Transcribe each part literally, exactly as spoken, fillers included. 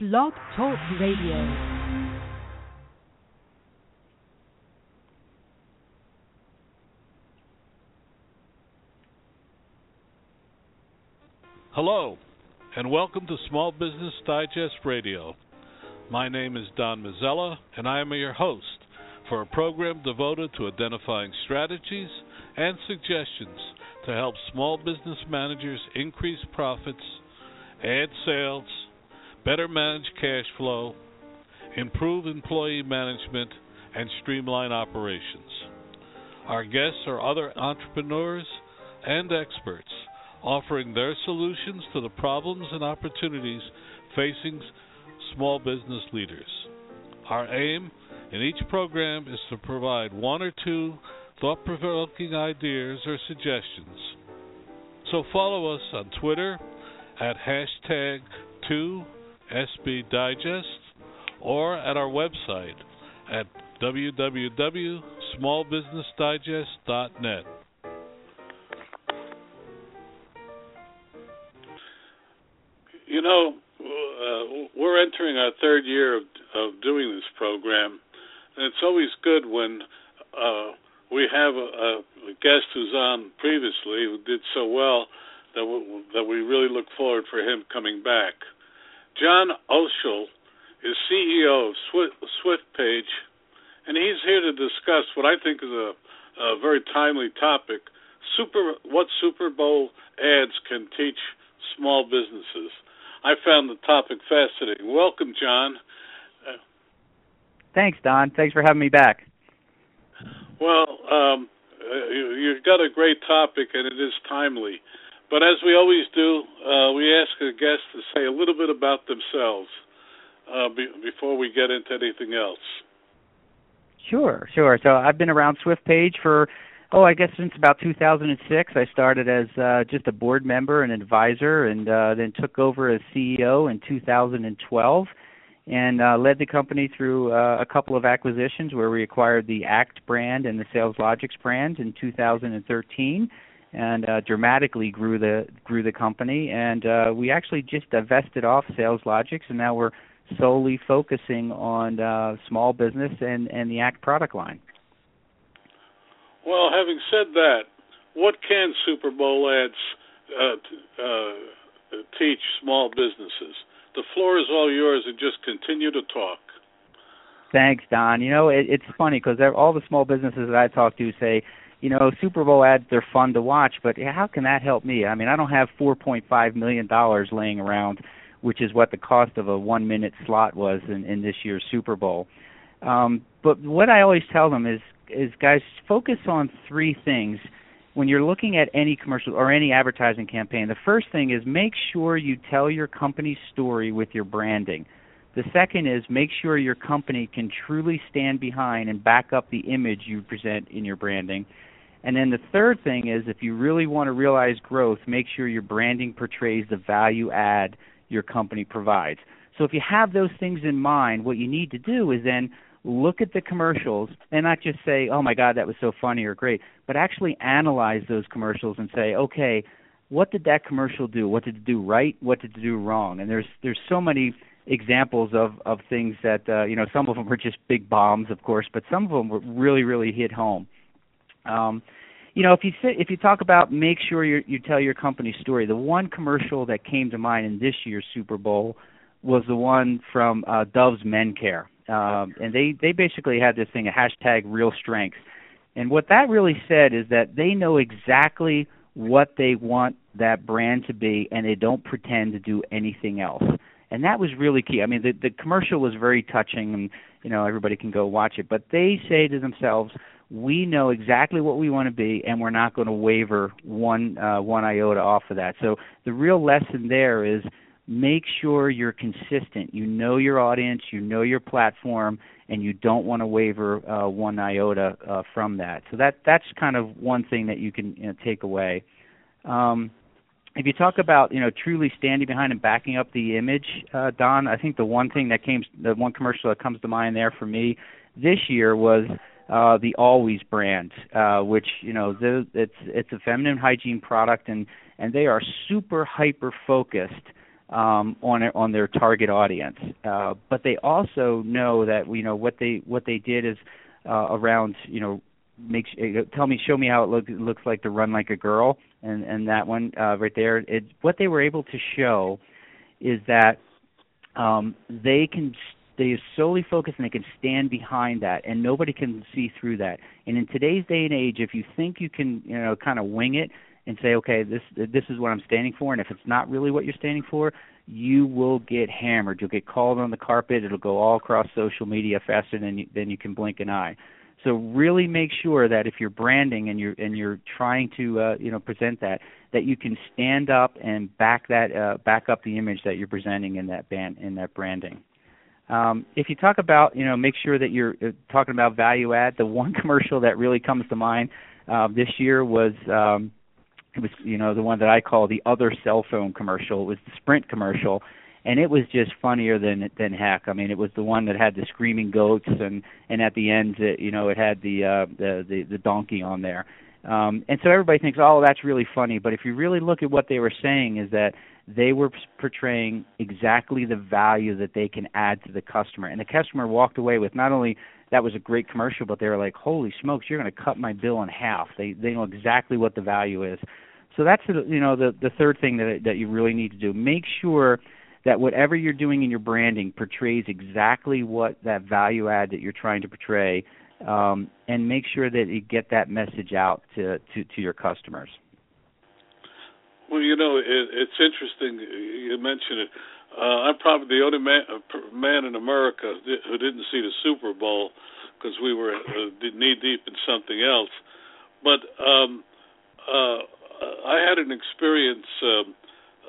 Blog Talk Radio. Hello, and welcome to Small Business Digest Radio. My name is Don Mazzella, and I am your host for a program devoted to identifying strategies and suggestions to help small business managers increase profits, add sales, better manage cash flow, improve employee management, and streamline operations. Our guests are other entrepreneurs and experts, offering their solutions to the problems and opportunities facing small business leaders. Our aim in each program is to provide one or two thought-provoking ideas or suggestions. So follow us on Twitter at hashtag two S B Digest or at our website at w w w dot small business digest dot net. You know, uh, we're entering our third year of, of doing this program, and it's always good when uh, we have a, a guest who's on previously who did so well that we, that we really look forward for him coming back. John Oechsle is C E O of Swift, SwiftPage, and he's here to discuss what I think is a, a very timely topic, Super what Super Bowl ads can teach small businesses. I found the topic fascinating. Welcome, John. Thanks, Don. Thanks for having me back. Well, um, you, you've got a great topic, and it is timely. But as we always do, uh, we ask our guests to say a little bit about themselves uh, be, before we get into anything else. Sure, sure. So I've been around SwiftPage for, oh, I guess since about two thousand six. I started as uh, just a board member and advisor, and uh, then took over as C E O in two thousand twelve, and uh, led the company through uh, a couple of acquisitions where we acquired the A C T brand and the SalesLogix brand in two thousand thirteen, and uh, dramatically grew the grew the company. And uh, we actually just divested off SalesLogix, and now we're solely focusing on uh, small business and, and the A C T product line. Well, having said that, what can Super Bowl ads uh, t- uh, teach small businesses? The floor is all yours, and just continue to talk. Thanks, Don. You know, it, it's funny because all the small businesses that I talk to say, you know, Super Bowl ads, they're fun to watch, but how can that help me? I mean, I don't have four point five million dollars laying around, which is what the cost of a one-minute slot was in, in this year's Super Bowl. Um, but what I always tell them is, is guys, focus on three things when you're looking at any commercial or any advertising campaign. The first thing is make sure you tell your company's story with your branding. The second is make sure your company can truly stand behind and back up the image you present in your branding. And then the third thing is if you really want to realize growth, make sure your branding portrays the value add your company provides. So if you have those things in mind, what you need to do is then look at the commercials and not just say, oh, my God, that was so funny or great, but actually analyze those commercials and say, okay, what did that commercial do? What did it do right? What did it do wrong? And there's there's so many examples of, of things that, uh, you know, some of them were just big bombs, of course, but some of them were really, really hit home. Um, you know, if you sit, if you talk about make sure you you tell your company story, the one commercial that came to mind in this year's Super Bowl was the one from uh, Dove's Men Care. Um, and they, they basically had this thing, a hashtag real strength. And what that really said is that they know exactly what they want that brand to be, and they don't pretend to do anything else. And that was really key. I mean, the, the commercial was very touching, and, you know, everybody can go watch it. But they say to themselves, we know exactly what we want to be, and we're not going to waver one, uh, one iota off of that. So the real lesson there is make sure you're consistent. You know your audience, you know your platform, and you don't want to waver uh, one iota uh, from that. So that that's kind of one thing that you can you know, take away. Um, if you talk about you know truly standing behind and backing up the image, uh, Don, I think the one thing that came, the one commercial that comes to mind there for me this year was uh, the Always brand, uh, which you know the, it's it's a feminine hygiene product, and and they are super hyper focused Um, on on their target audience, uh, but they also know that you know what they what they did is uh, around you know make tell me show me how it looks looks like to run like a girl, and and that one uh, right there. It what they were able to show is that um, they can they solely focus and they can stand behind that, and nobody can see through that. And in today's day and age, if you think you can you know kind of wing it and say, okay, this this is what I'm standing for, and if it's not really what you're standing for, you will get hammered. You'll get called on the carpet. It'll go all across social media faster than you, than you can blink an eye. So really make sure that if you're branding and you're and you're trying to uh, you know present that, that you can stand up and back that uh, back up the image that you're presenting in that band in that branding. Um, if you talk about you know make sure that you're talking about value add. The one commercial that really comes to mind uh, this year was. Um, It was, you know, the one that I call the other cell phone commercial. It was the Sprint commercial, and it was just funnier than than heck. I mean, it was the one that had the screaming goats, and, and at the end, it, you know, it had the, uh, the the the donkey on there. Um, and so everybody thinks, oh, that's really funny. But if you really look at what they were saying, is that they were portraying exactly the value that they can add to the customer, and the customer walked away with not only that was a great commercial, but they were like, holy smokes, you're going to cut my bill in half. They they know exactly what the value is. So that's you know the the third thing that that you really need to do. Make sure that whatever you're doing in your branding portrays exactly what that value add that you're trying to portray, um, and make sure that you get that message out to, to, to your customers. Well, you know, it, it's interesting you mentioned it. Uh, I'm probably the only man, man in America who didn't see the Super Bowl because we were uh, knee-deep in something else. But um, uh, I had an experience um,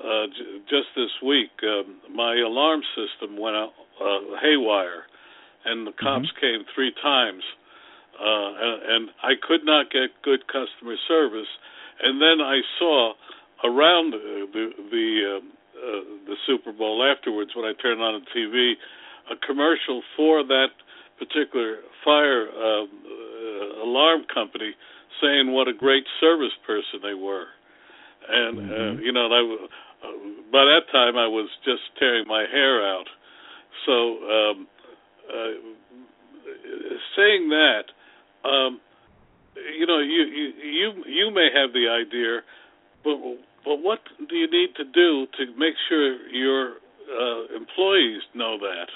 uh, j- just this week. Um, my alarm system went out, uh, haywire, and the cops mm-hmm. came three times. Uh, and, and I could not get good customer service. And then I saw around the... the, the um, Uh, the Super Bowl afterwards when I turned on the T V, a commercial for that particular fire um, uh, alarm company saying what a great service person they were. And, mm-hmm. uh, you know, and I, uh, by that time I was just tearing my hair out. So um, uh, saying that, um, you know, you, you, you, you may have the idea, but... But what do you need to do to make sure your uh, employees know that?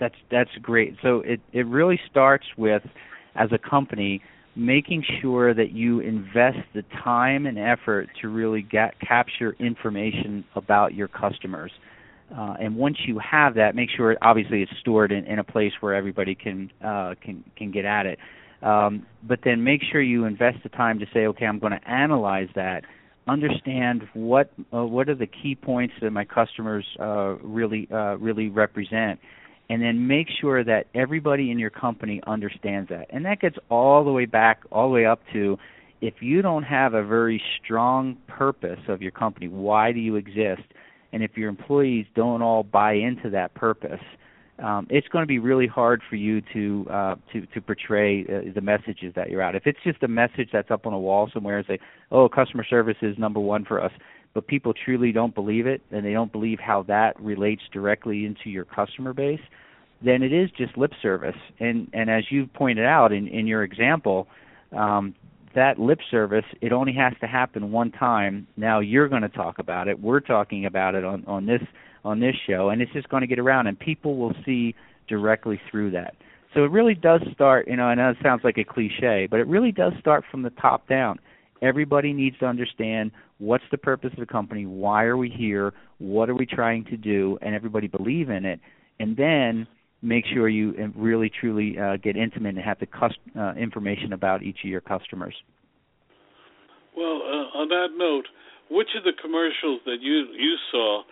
That's that's great. So it, it really starts with, as a company, making sure that you invest the time and effort to really get, capture information about your customers. Uh, and once you have that, make sure, obviously, it's stored in, in a place where everybody can uh, can can get at it. Um, but then make sure you invest the time to say, okay, I'm going to analyze that, understand what uh, what are the key points that my customers uh, really uh, really represent, and then make sure that everybody in your company understands that. And that gets all the way back, all the way up to if you don't have a very strong purpose of your company, why do you exist? And if your employees don't all buy into that purpose, Um, it's going to be really hard for you to uh, to, to portray uh, the messages that you're out. If it's just a message that's up on a wall somewhere and say, oh, customer service is number one for us, but people truly don't believe it and they don't believe how that relates directly into your customer base, then it is just lip service. And and as you pointed out in, in your example, um, that lip service, it only has to happen one time. Now you're going to talk about it. We're talking about it on, on this on this show, and it's just going to get around, and people will see directly through that. So it really does start, you know, I know it sounds like a cliche, but it really does start from the top down. Everybody needs to understand what's the purpose of the company, why are we here, what are we trying to do, and everybody believe in it, and then make sure you really, truly uh, get intimate and have the cust- uh, information about each of your customers. Well, uh, on that note, which of the commercials that you, you saw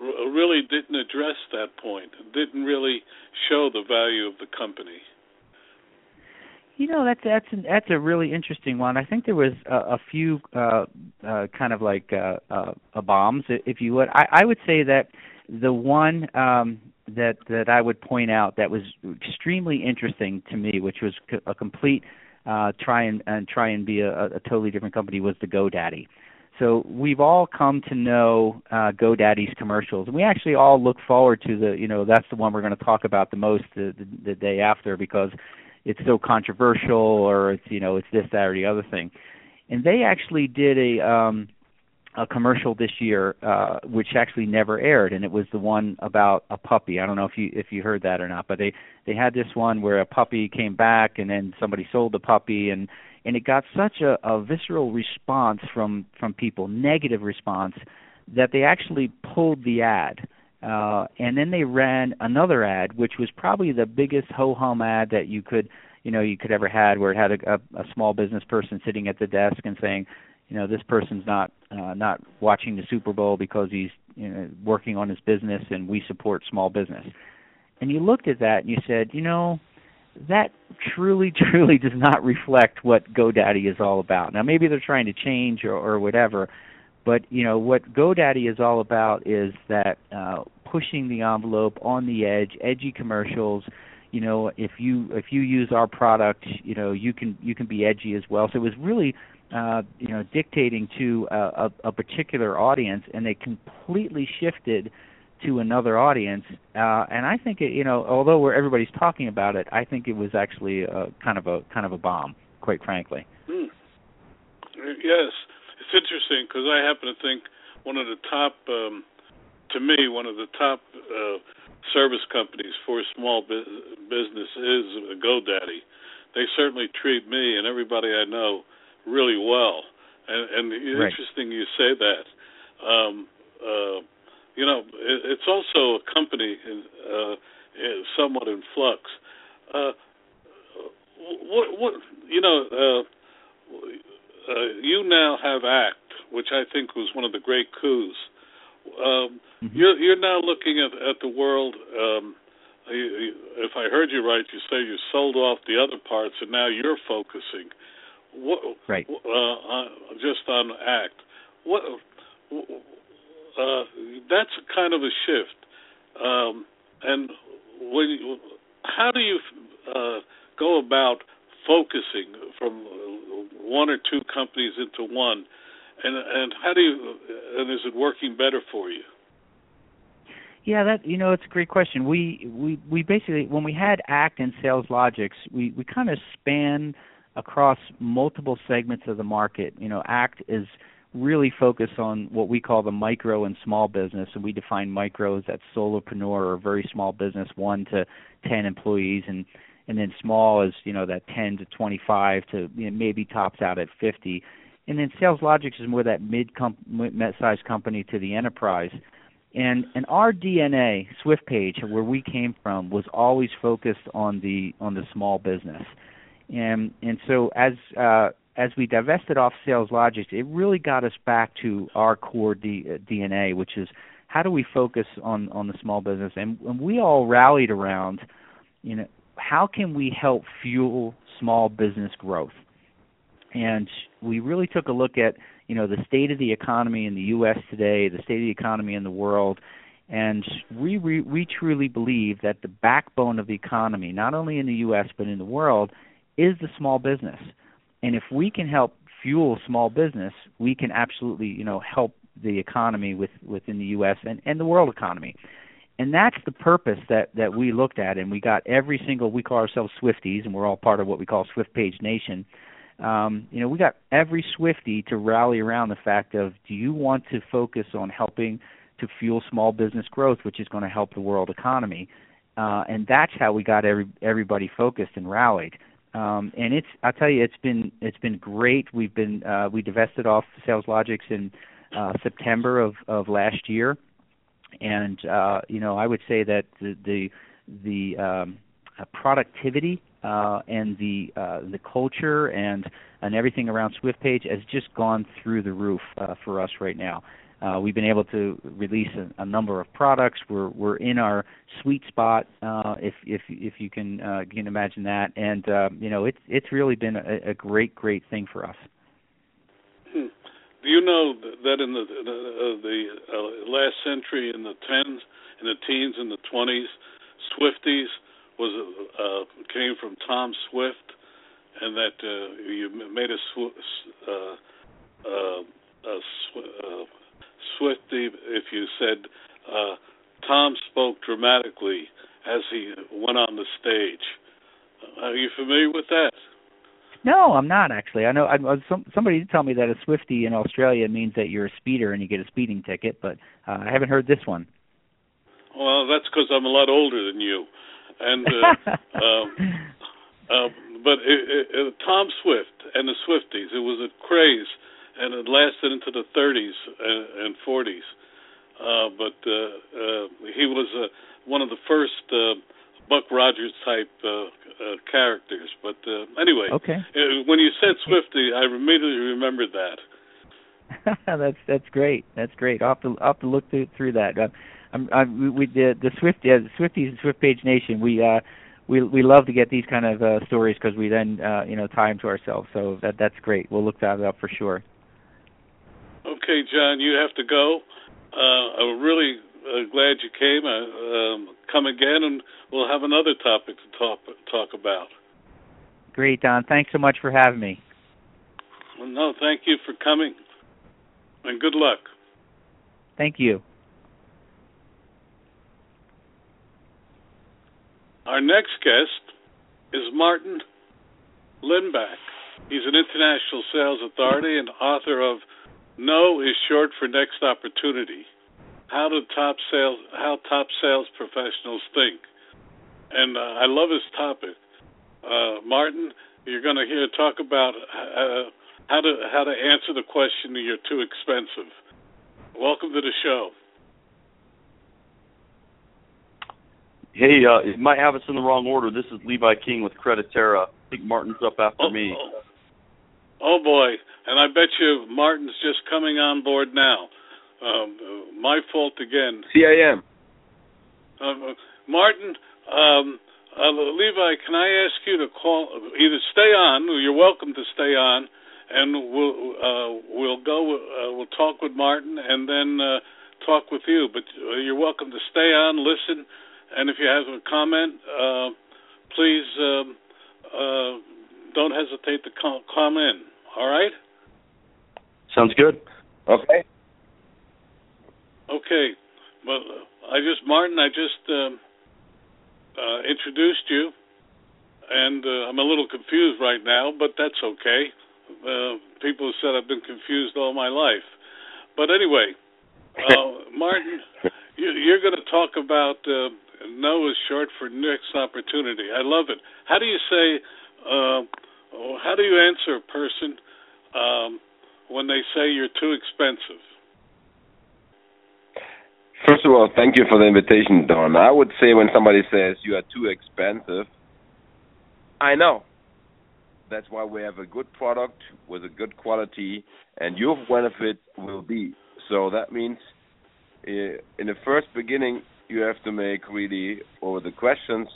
r- really didn't address that point, didn't really show the value of the company? You know, that's that's an, that's a really interesting one. I think there was a, a few uh, uh, kind of like uh, uh, bombs, if you would. I, I would say that the one um, that that I would point out that was extremely interesting to me, which was a complete uh, try and, and try and be a, a totally different company, was the GoDaddy. So we've all come to know uh, GoDaddy's commercials, and we actually all look forward to the, you know, that's the one we're going to talk about the most the, the, the day after because it's so controversial, or it's, you know, it's this, that, or the other thing. And they actually did a um, a commercial this year, uh, which actually never aired, and it was the one about a puppy. I don't know if you if you heard that or not, but they, they had this one where a puppy came back, and then somebody sold the puppy, and, and it got such a, a visceral response from, from people, negative response, that they actually pulled the ad. Uh, and then they ran another ad, which was probably the biggest ho-hum ad that you could, you know, you could ever had, where it had a, a, a small business person sitting at the desk and saying, you know, this person's not uh, not watching the Super Bowl because he's, you know, working on his business, and we support small business. And you looked at that and you said, you know, that truly, truly does not reflect what GoDaddy is all about. Now, maybe they're trying to change or, or whatever. But, you know, what GoDaddy is all about is that uh, pushing the envelope, on the edge, edgy commercials. You know, if you if you use our product, you know, you can you can be edgy as well. So it was really, uh, you know, dictating to a, a, a particular audience, and they completely shifted to another audience. Uh, and I think, it, you know, although where everybody's talking about it, I think it was actually a, kind of a kind of a bomb, quite frankly. Mm. Yes. It's interesting because I happen to think one of the top, um, to me, one of the top uh, service companies for small bu- business is GoDaddy. They certainly treat me and everybody I know really well. And, and right. Interesting you say that. Um, uh, you know, it, it's also a company in, uh, in somewhat in flux. Uh, what, what, you know... Uh, Uh, you now have A C T, which I think was one of the great coups. Um, mm-hmm. you're, you're now looking at, at the world. Um, if I heard you right, you say you sold off the other parts, and now you're focusing what, right. uh, on, just on A C T. What, uh, that's kind of a shift. Um, and when you, how do you uh, go about focusing from one or two companies into one, and and how do you, and is it working better for you? Yeah, that you know, it's a great question. We we, we basically, when we had A C T and SalesLogix, we, we kind of span across multiple segments of the market. You know, A C T is really focused on what we call the micro and small business, and we define micro as that solopreneur or very small business, one to ten employees, and and then small is, you know, that ten to twenty-five to, you know, maybe tops out at fifty. And then SalesLogix is more that mid-com- mid-sized company to the enterprise. And and our D N A, SwiftPage, where we came from, was always focused on the on the small business. And and so as uh, as we divested off SalesLogix, it really got us back to our core D- DNA, which is how do we focus on, on the small business? And, and we all rallied around, you know, how can we help fuel small business growth? And we really took a look at, you know, the state of the economy in the U S today, the state of the economy in the world, and we we, we truly believe that the backbone of the economy, not only in the U S but in the world, is the small business. And if we can help fuel small business, we can absolutely, you know, help the economy with, within the U S and, and the world economy. And that's the purpose that, that we looked at, and we got every single, we call ourselves Swifties, and we're all part of what we call SwiftPage Nation. Um, you know, we got every Swiftie to rally around the fact of, do you want to focus on helping to fuel small business growth, which is going to help the world economy? Uh, and that's how we got every, everybody focused and rallied. Um, and it's, I'll tell you, it's been it's been great. We've been uh, we divested off SalesLogix in uh, September of, of last year. And, uh, you know, I would say that the the, the um, productivity uh, and the uh, the culture and and everything around SwiftPage has just gone through the roof uh, for us right now. Uh, we've been able to release a, a number of products. We're we're in our sweet spot, uh, if if if you can uh, you can imagine that. And uh, you know, it's it's really been a, a great great thing for us. Hmm. Do you know that in the the, uh, the uh, last century, in the tens, in the teens, in the twenties, Swifties was uh, came from Tom Swift, and that uh, you made a sw- uh, uh, a sw- uh, Swiftie if you said uh, Tom spoke dramatically as he went on the stage. Are you familiar with that? No, I'm not actually. I know I, some, somebody did tell me that a Swiftie in Australia means that you're a speeder and you get a speeding ticket, but uh, I haven't heard this one. Well, that's because I'm a lot older than you, and uh, uh, uh, but it, it, Tom Swift and the Swifties, it was a craze. And it lasted into the thirties and forties, uh, but uh, uh, he was uh, one of the first uh, Buck Rogers type uh, uh, characters. But uh, anyway, okay. It, when you said Swiftie, I immediately remembered that. that's that's great. That's great. I'll have to, I'll have to look through, through that. Uh, I'm, I'm, we the, the Swifties, uh, Swifties and SwiftPage Nation. We. Uh, We we love to get these kind of uh, stories because we then uh, you know tie them to ourselves. So that that's great. We'll look that up for sure. Okay, John, you have to go. Uh, I'm really uh, glad you came. Uh, um, come again, and we'll have another topic to talk talk about. Great, Don. Thanks so much for having me. Well, no, thank you for coming, and good luck. Thank you. Our next guest is Martin Limbeck. He's an international sales authority and author of "No Is Short for Next Opportunity: How to Top Sales How Top Sales Professionals Think." And uh, I love his topic, uh, Martin. You're going to hear talk about uh, how to how to answer the question "You're too expensive." Welcome to the show. Hey, uh, you might have us in the wrong order. This is Levi King with Creditera. I think Martin's up after oh, me. Oh. oh, boy. And I bet you Martin's just coming on board now. Um, my fault again. C I M. Um, Martin, um, uh, Levi, can I ask you to call, either stay on, or you're welcome to stay on, and we'll, uh, we'll go, uh, we'll talk with Martin and then uh, talk with you. But uh, you're welcome to stay on, listen. And if you have a comment, uh, please um, uh, don't hesitate to com- come in, all right? Sounds good. Okay. Okay. Well, I just, Martin, I just um, uh, introduced you, and uh, I'm a little confused right now, but that's okay. Uh, people have said I've been confused all my life. But anyway, uh, Martin, you, you're going to talk about... Uh, No is short for next opportunity. I love it. How do you say, uh, how do you answer a person um, when they say you're too expensive? First of all, thank you for the invitation, Don. I would say when somebody says you are too expensive, I know. That's why we have a good product with a good quality, and your benefit will be. So that means uh, in the first beginning, you have to make really over the questions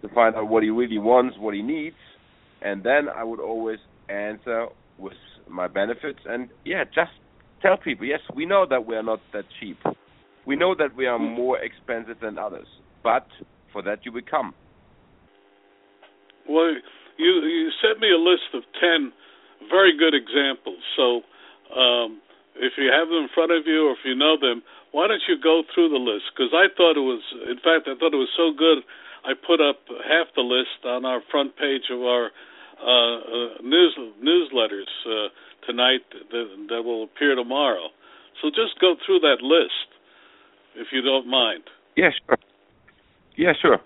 to find out what he really wants, what he needs, and then I would always answer with my benefits. And yeah, just tell people, yes, we know that we are not that cheap. We know that we are more expensive than others, but for that you become. Well, you you sent me a list of ten very good examples. So um, if you have them in front of you or if you know them, why don't you go through the list? Because I thought it was, in fact, I thought it was so good, I put up half the list on our front page of our uh, uh, news, newsletters uh, tonight that, that will appear tomorrow. So just go through that list, if you don't mind. Yeah, sure. Yeah, sure.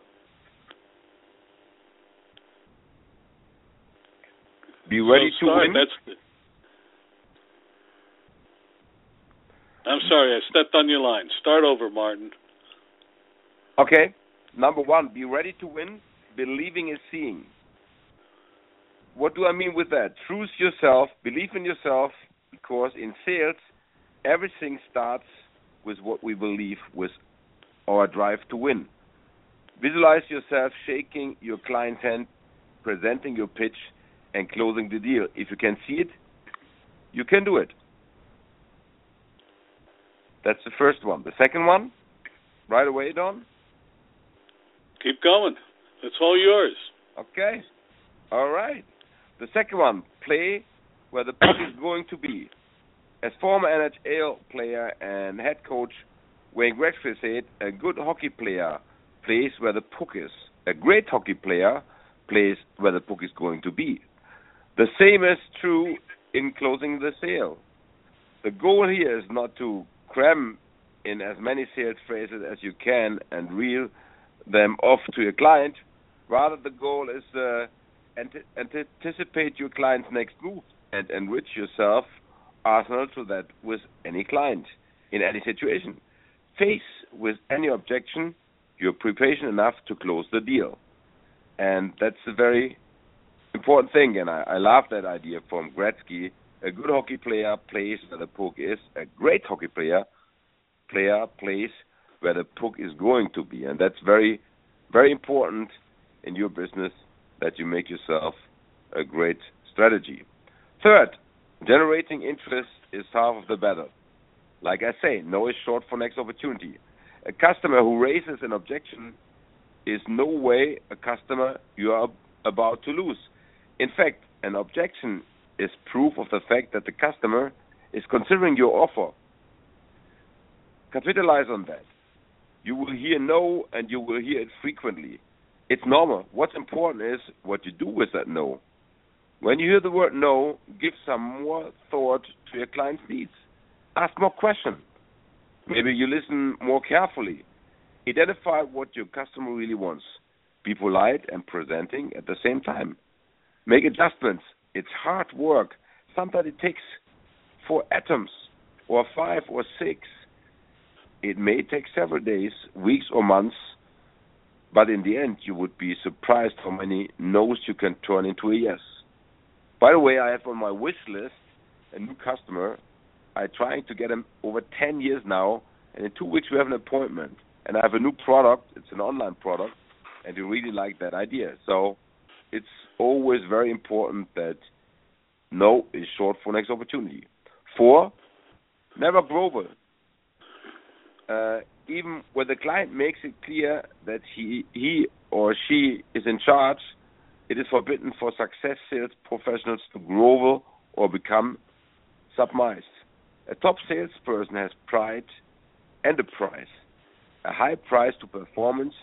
Be ready so, to sorry, win. That's, I'm sorry, I stepped on your line. Start over, Martin. Okay. Number one, be ready to win. Believing is seeing. What do I mean with that? Truth yourself, believe in yourself, because in sales, everything starts with what we believe, with our drive to win. Visualize yourself shaking your client's hand, presenting your pitch, and closing the deal. If you can see it, you can do it. That's the first one. The second one, right away, Don? Keep going. It's all yours. Okay. All right. The second one, play where the puck is going to be. As former N H L player and head coach Wayne Gretzky said, a good hockey player plays where the puck is. A great hockey player plays where the puck is going to be. The same is true in closing the sale. The goal here is not to cram in as many sales phrases as you can and reel them off to your client. Rather, the goal is uh, ant- anticipate your client's next move and enrich yourself arsenal to that with any client in any situation. Face with any objection, you're prepared enough to close the deal. And that's a very important thing, and I, I love that idea from Gretzky. A good hockey player plays where the puck is. A great hockey player player plays where the puck is going to be. And that's very, very important in your business, that you make yourself a great strategy. Third, generating interest is half of the battle. Like I say, no is short for next opportunity. A customer who raises an objection is no way a customer you are about to lose. In fact, an objection is proof of the fact that the customer is considering your offer. Capitalize on that. You will hear no, and you will hear it frequently. It's normal. What's important is what you do with that no. When you hear the word no, give some more thought to your client's needs. Ask more questions. Maybe you listen more carefully. Identify what your customer really wants. Be polite and presenting at the same time. Make adjustments. It's hard work. Sometimes it takes four atoms or five or six. It may take several days, weeks or months, but in the end, you would be surprised how many no's you can turn into a yes. By the way, I have on my wish list a new customer. I'm trying to get him over ten years now, and in two weeks we have an appointment. And I have a new product. It's an online product, and they really like that idea. So it's always very important that no is short for next opportunity. Four, never grovel. Uh, even when the client makes it clear that he, he or she is in charge, it is forbidden for success sales professionals to grovel or become submissive. A top salesperson has pride and a price. A high price to performance.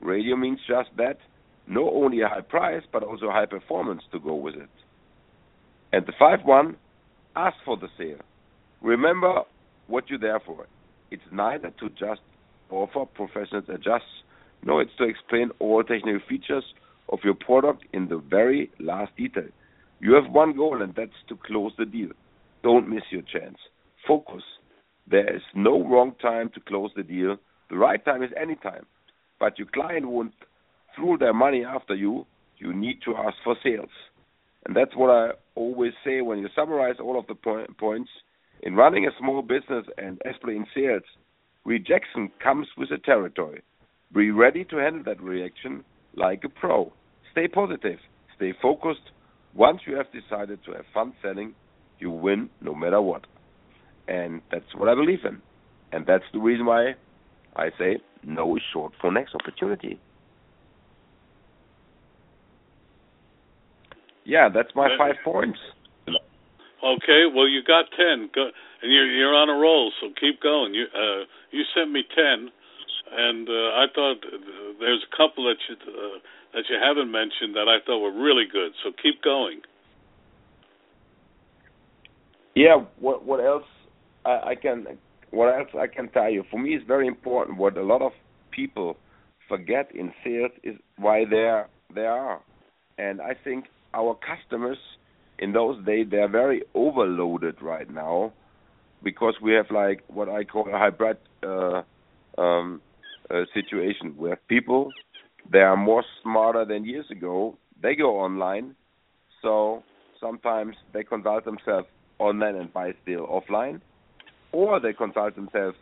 Radio means just that. Not only a high price, but also a high performance to go with it. And the fifth one, ask for the sale. Remember what you're there for. It's neither to just offer professionals adjusts, nor it's to explain all technical features of your product in the very last detail. You have one goal, and that's to close the deal. Don't miss your chance. Focus. There is no wrong time to close the deal. The right time is any time. But your client won't throw their money after you. You need to ask for sales. And that's what I always say when you summarize all of the po- points. In running a small business and especially in sales, rejection comes with the territory. Be ready to handle that reaction like a pro. Stay positive. Stay focused. Once you have decided to have fun selling, you win no matter what. And that's what I believe in. And that's the reason why I say no is short for next opportunity. Yeah, that's my five points. Okay, well, you got ten, go, and you're, you're on a roll, so keep going. You uh, you sent me ten, and uh, I thought there's a couple that you, uh, that you haven't mentioned that I thought were really good, so keep going. Yeah, what what else I, I can what else I can tell you? For me, it's very important. What a lot of people forget in sales is why they're they are, and I think our customers in those days, they're very overloaded right now because we have like what I call a hybrid uh, um, uh, situation. We have people, they are more smarter than years ago. They go online. So sometimes they consult themselves online and buy still offline, or they consult themselves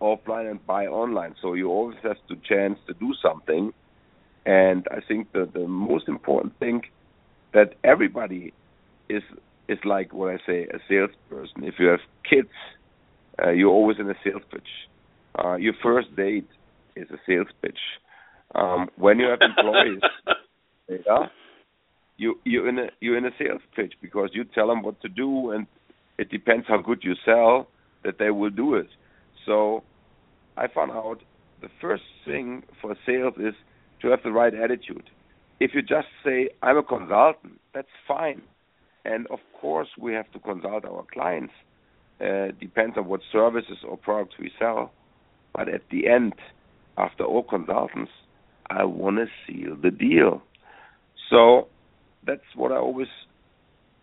offline and buy online. So you always have to chance to do something. And I think that the most important thing that everybody is is like what I say, a salesperson. If you have kids, uh, you're always in a sales pitch. Uh, your first date is a sales pitch. Um, when you have employees, yeah, you you're in a you're in a sales pitch because you tell them what to do, and it depends how good you sell that they will do it. So I found out the first thing for sales is to have the right attitude. If you just say, I'm a consultant, that's fine. And, of course, we have to consult our clients. Uh, depends on what services or products we sell. But at the end, after all consultants, I want to seal the deal. So that's what I always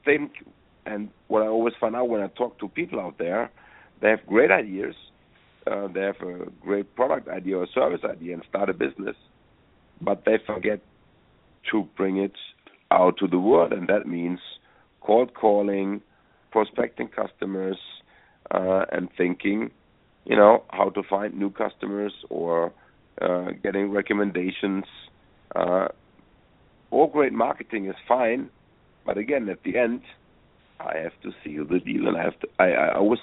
think and what I always find out when I talk to people out there. They have great ideas. Uh, they have a great product idea or service idea and start a business. But they forget to bring it out to the world, and that means cold calling, prospecting customers, uh, and thinking, you know, how to find new customers or uh, getting recommendations. Uh, all great marketing is fine, but again, at the end, I have to seal the deal, and I have to. I, I always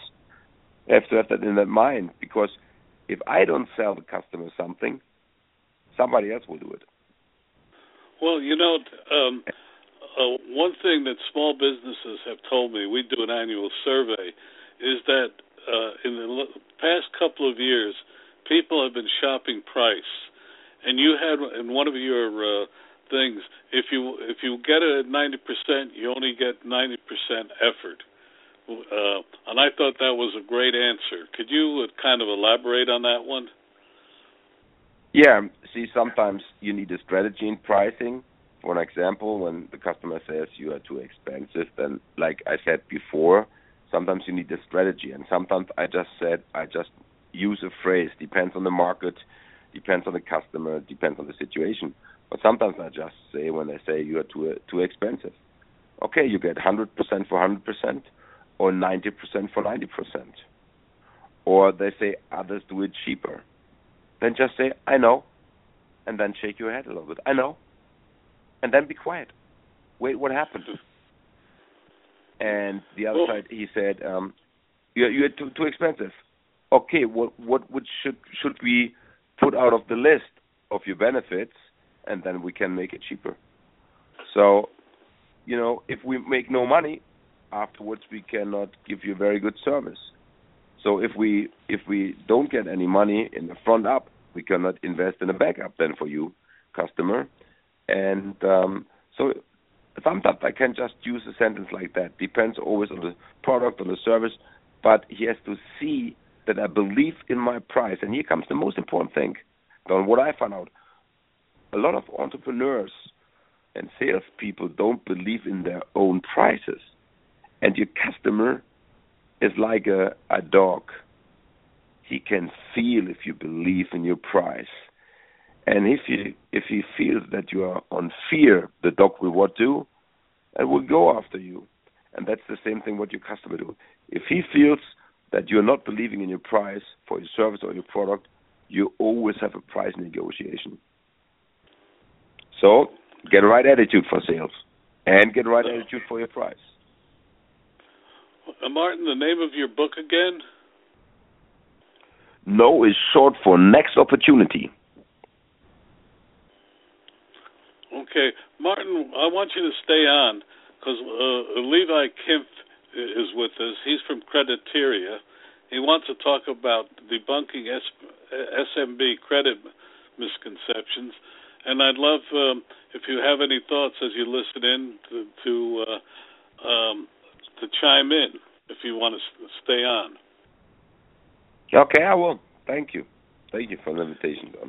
have to have that in that mind, because if I don't sell the customer something, somebody else will do it. Well, you know, um, uh, one thing that small businesses have told me, we do an annual survey, is that uh, in the past couple of years, people have been shopping price. And you had in one of your uh, things, if you if you get it at ninety percent, you only get ninety percent effort. Uh, and I thought that was a great answer. Could you kind of elaborate on that one? Yeah, see, sometimes you need a strategy in pricing. For an example, when the customer says you are too expensive, then like I said before, sometimes you need a strategy. And sometimes I just said, I just use a phrase, depends on the market, depends on the customer, depends on the situation. But sometimes I just say, when they say you are too, too expensive, okay, you get one hundred percent for one hundred percent or ninety percent for ninety percent. Or they say others do it cheaper. Then just say, I know, and then shake your head a little bit. I know, and then be quiet. Wait, what happened? And the other oh. side, he said, um, you're, you're too, too expensive. Okay, what what would should should we put out of the list of your benefits, and then we can make it cheaper. So, you know, if we make no money, afterwards we cannot give you very good service. So if we if we don't get any money in the front up, we cannot invest in a backup then for you, customer. And um, so sometimes I can just use a sentence like that. Depends always on the product, on the service, but he has to see that I believe in my price. And here comes the most important thing, Don, what I found out. A lot of entrepreneurs and salespeople don't believe in their own prices. And your customer is like a, a dog. He can feel if you believe in your price. And if he, if he feels that you are on fear, the dog will what do? It will go after you. And that's the same thing what your customer do. If he feels that you're not believing in your price for your service or your product, you always have a price negotiation. So get a right attitude for sales and get a right attitude for your price. Uh, Martin, the name of your book again? No is short for Next Opportunity. Okay. Martin, I want you to stay on because uh, Levi King is with us. He's from Creditera. He wants to talk about debunking S M B credit misconceptions. And I'd love um, if you have any thoughts as you listen in to... to uh, um, to chime in if you want to stay on. Okay, I will. Thank you. Thank you for the invitation, Don.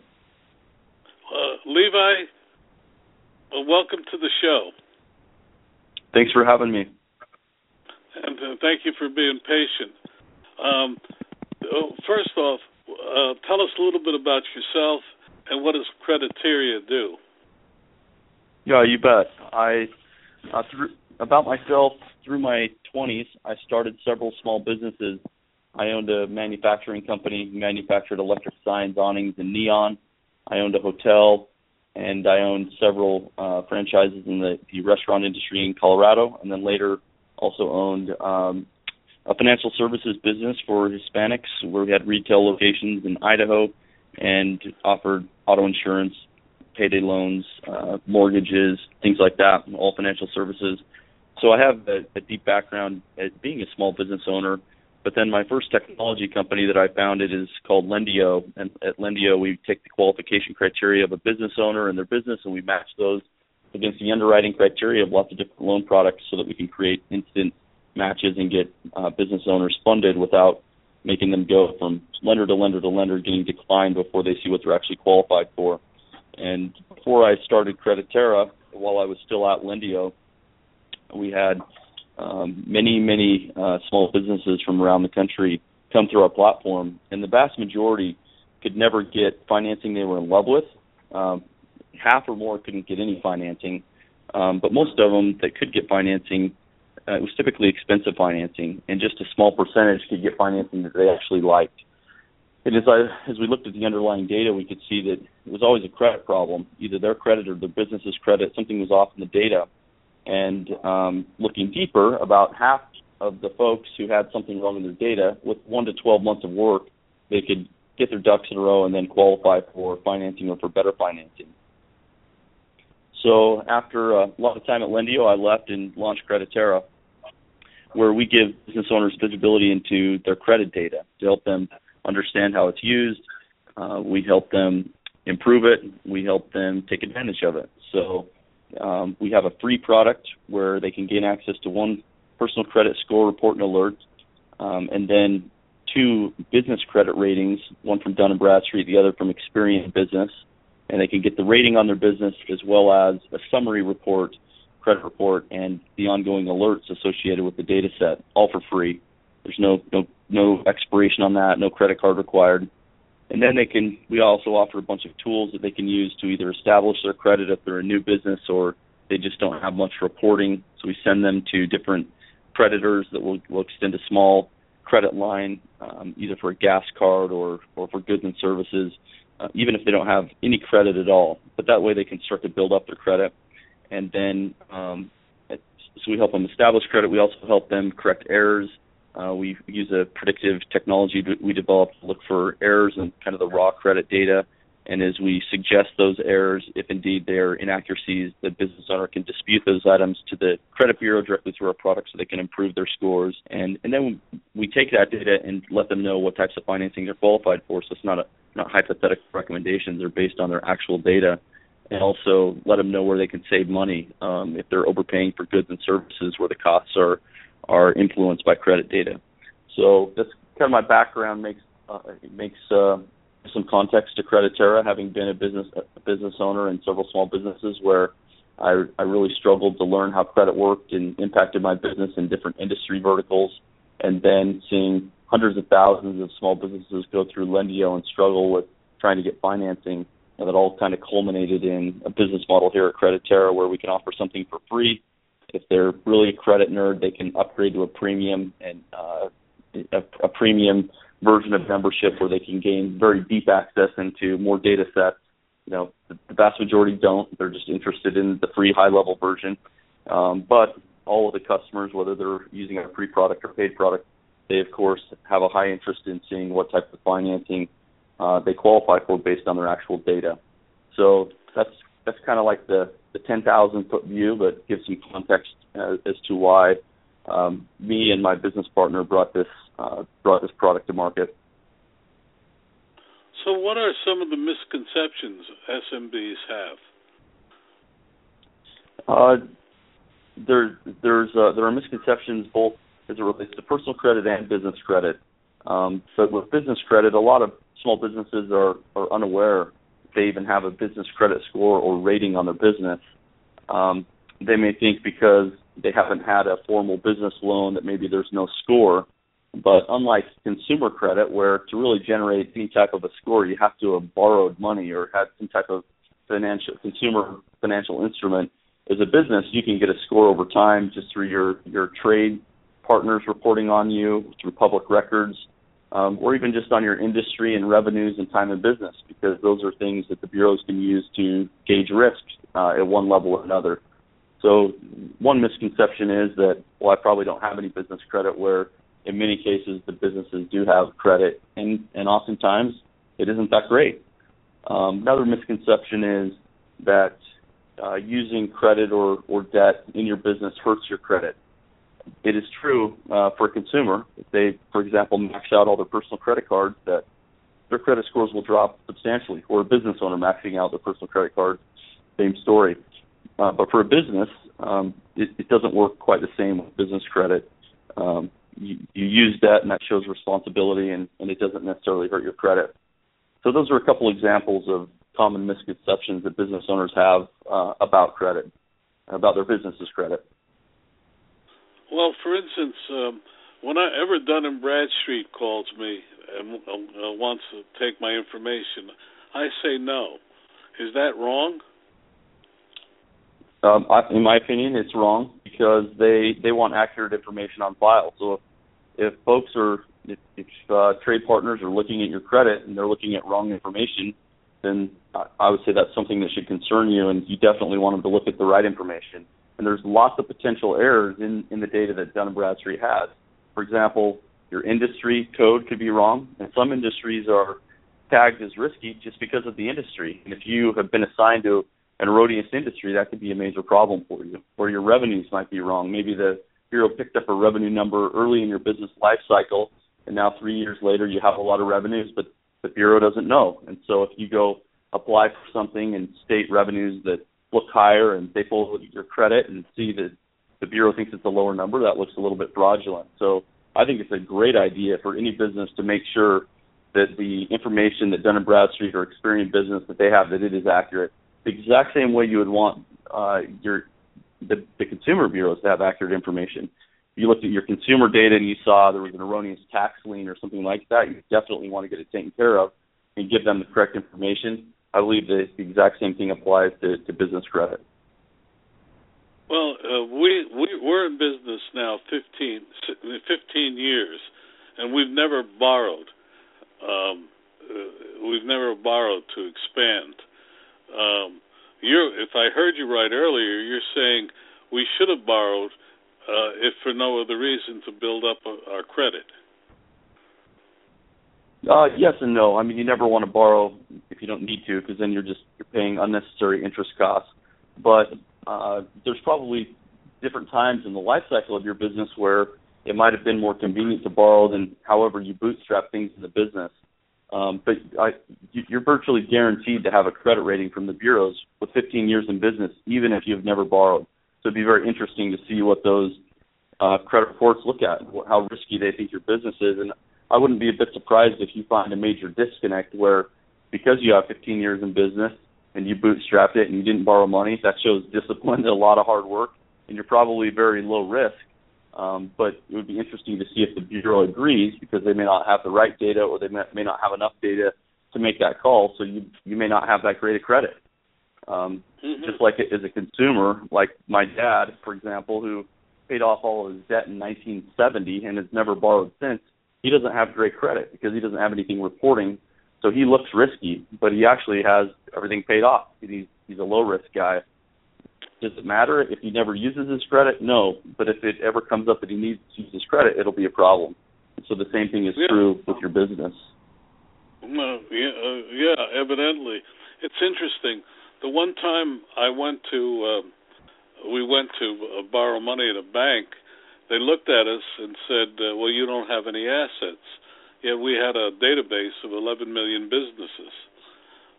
Uh, Levi, uh, welcome to the show. Thanks for having me. And uh, thank you for being patient. Um, first off, uh, tell us a little bit about yourself and what does Creditera do? Yeah, you bet. I uh, through, about myself, through my twenties, I started several small businesses. I owned a manufacturing company, manufactured electric signs, awnings, and neon. I owned a hotel, and I owned several uh, franchises in the, the restaurant industry in Colorado, and then later also owned um, a financial services business for Hispanics where we had retail locations in Idaho and offered auto insurance, payday loans, uh, mortgages, things like that, all financial services. So I have a, a deep background at being a small business owner. But then my first technology company that I founded is called Lendio. And at Lendio, we take the qualification criteria of a business owner and their business, and we match those against the underwriting criteria of lots of different loan products so that we can create instant matches and get uh, business owners funded without making them go from lender to lender to lender, getting declined before they see what they're actually qualified for. And before I started Creditera, while I was still at Lendio, we had Um, many, many uh, small businesses from around the country come through our platform, and the vast majority could never get financing they were in love with. Um, half or more couldn't get any financing, um, but most of them that could get financing, uh, it was typically expensive financing, and just a small percentage could get financing that they actually liked. And as, I, as we looked at the underlying data, we could see that it was always a credit problem, either their credit or their business's credit. Something was off in the data. And um, looking deeper, about half of the folks who had something wrong in their data, with one to twelve months of work, they could get their ducks in a row and then qualify for financing or for better financing. So after a lot of time at Lendio, I left and launched Creditera, where we give business owners visibility into their credit data to help them understand how it's used. Uh, we help them improve it. We help them take advantage of it. So Um, we have a free product where they can gain access to one personal credit score report and alert, um, and then two business credit ratings, one from Dun and Bradstreet, the other from Experian Business, and they can get the rating on their business as well as a summary report, credit report, and the ongoing alerts associated with the data set, all for free. There's no, no, no expiration on that, no credit card required. And then they can. We also offer a bunch of tools that they can use to either establish their credit if they're a new business or they just don't have much reporting. So we send them to different creditors that will, will extend a small credit line, um, either for a gas card or, or for goods and services, uh, even if they don't have any credit at all. But that way they can start to build up their credit. And then um, so we help them establish credit. We also help them correct errors. Uh, we use a predictive technology we developed to look for errors in kind of the raw credit data. And as we suggest those errors, if indeed they are inaccuracies, the business owner can dispute those items to the credit bureau directly through our product so they can improve their scores. And, and then we take that data and let them know what types of financing they're qualified for. So it's not, a, not hypothetical recommendations. They're based on their actual data. And also let them know where they can save money um, if they're overpaying for goods and services where the costs are are influenced by credit data. So that's kind of my background. Makes uh, makes uh, some context to Creditera, having been a business a business owner in several small businesses where I, I really struggled to learn how credit worked and impacted my business in different industry verticals, and then seeing hundreds of thousands of small businesses go through Lendio and struggle with trying to get financing, and that all kind of culminated in a business model here at Creditera where we can offer something for free. If they're really a credit nerd, they can upgrade to a premium and uh, a, a premium version of membership where they can gain very deep access into more data sets. You know, the, the vast majority don't. They're just interested in the free high-level version. Um, but all of the customers, whether they're using a free product or paid product, they, of course, have a high interest in seeing what type of financing uh, they qualify for based on their actual data. So that's that's kind of like the the ten thousand foot view, but give some context as, as to why um, me and my business partner brought this uh, brought this product to market. So what are some of the misconceptions S M Bs have? Uh, there, there's, uh, there are misconceptions both as it relates to personal credit and business credit. Um, but with business credit, a lot of small businesses are, are unaware they even have a business credit score or rating on their business. Um, they may think because they haven't had a formal business loan that maybe there's no score. But unlike consumer credit, where to really generate any type of a score, you have to have borrowed money or had some type of financial consumer financial instrument as a business, you can get a score over time just through your, your trade partners reporting on you, through public records, um, or even just on your industry and revenues and time in business, because those are things that the bureaus can use to gauge risk uh, at one level or another. So one misconception is that, well, I probably don't have any business credit, where in many cases the businesses do have credit, and, and oftentimes it isn't that great. Um, another misconception is that uh, using credit or, or debt in your business hurts your credit. It is true uh, for a consumer. If they, for example, max out all their personal credit cards, that their credit scores will drop substantially, or a business owner maxing out their personal credit cards, same story. Uh, but for a business, um, it, it doesn't work quite the same with business credit. Um, you, you use debt, and that shows responsibility, and, and it doesn't necessarily hurt your credit. So those are a couple examples of common misconceptions that business owners have uh, about credit, about their business's credit. Well, for instance, um, whenever Dun and Bradstreet calls me and uh, wants to take my information, I say no. Is that wrong? Um, I, in my opinion, it's wrong, because they, they want accurate information on file. So if, if folks are, if, if uh, trade partners are looking at your credit and they're looking at wrong information, then I, I would say that's something that should concern you, and you definitely want them to look at the right information. And there's lots of potential errors in, in the data that Dun and Bradstreet has. For example, your industry code could be wrong, and some industries are tagged as risky just because of the industry. And if you have been assigned to an erroneous industry, that could be a major problem for you. Or your revenues might be wrong. Maybe the bureau picked up a revenue number early in your business life cycle, and now three years later you have a lot of revenues, but the bureau doesn't know. And so if you go apply for something and state revenues that look higher, and they pull your credit and see that the bureau thinks it's a lower number, that looks a little bit fraudulent. So I think it's a great idea for any business to make sure that the information that Dun and Bradstreet or Experian business that they have, that it is accurate. The exact same way you would want uh, your the, the consumer bureaus to have accurate information. If you looked at your consumer data and you saw there was an erroneous tax lien or something like that, you definitely want to get it taken care of and give them the correct information. I believe that the exact same thing applies to, to business credit. Well, uh, we, we, we're in business now fifteen, fifteen years, and we've never borrowed. Um, uh, we've never borrowed to expand. Um, you're, if I heard you right earlier, you're saying we should have borrowed, uh, if for no other reason, to build up our credit. Uh, yes and no. I mean, you never want to borrow if you don't need to, because then you're just you're paying unnecessary interest costs. But uh, there's probably different times in the life cycle of your business where it might have been more convenient to borrow than however you bootstrap things in the business. Um, but I, you're virtually guaranteed to have a credit rating from the bureaus with fifteen years in business, even if you've never borrowed. So it'd be very interesting to see what those uh, credit reports look at, how risky they think your business is. And I wouldn't be a bit surprised if you find a major disconnect where, because you have fifteen years in business and you bootstrapped it and you didn't borrow money, that shows discipline and a lot of hard work, and you're probably very low risk. Um, but it would be interesting to see if the Bureau agrees, because they may not have the right data, or they may, may not have enough data to make that call, so you you may not have that great a credit. Um, mm-hmm. Just like as a consumer, like my dad, for example, who paid off all of his debt in nineteen seventy and has never borrowed since, he doesn't have great credit because he doesn't have anything reporting, so he looks risky, but he actually has everything paid off. He's, he's a low-risk guy. Does it matter if he never uses his credit? No. But if it ever comes up that he needs to use his credit, it'll be a problem. So the same thing is yeah. true with your business. No, yeah, uh, yeah, evidently. It's interesting. The one time I went to, uh, we went to uh, borrow money at a bank, they looked at us and said, uh, well, you don't have any assets. Yet we had a database of eleven million businesses,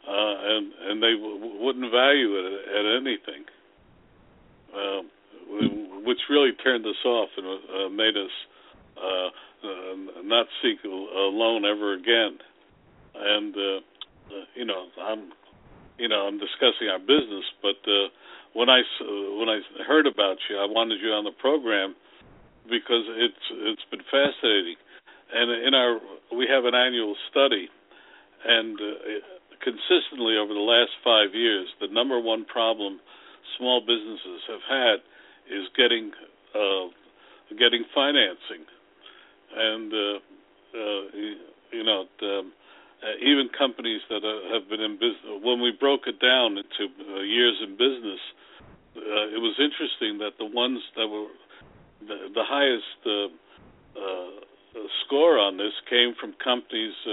uh, and, and they w- wouldn't value it at anything. Uh, which really turned us off and uh, made us uh, uh, not seek a loan ever again. And uh, you know, I'm, you know, I'm discussing our business, but uh, when I when I heard about you, I wanted you on the program because it's it's been fascinating. And in our we have an annual study, and uh, consistently over the last five years, the number one problem small businesses have had is getting uh, getting financing, and uh, uh, you know the, uh, even companies that are, have been in business. When we broke it down into uh, years in business, uh, it was interesting that the ones that were the, the highest uh, uh, score on this came from companies uh,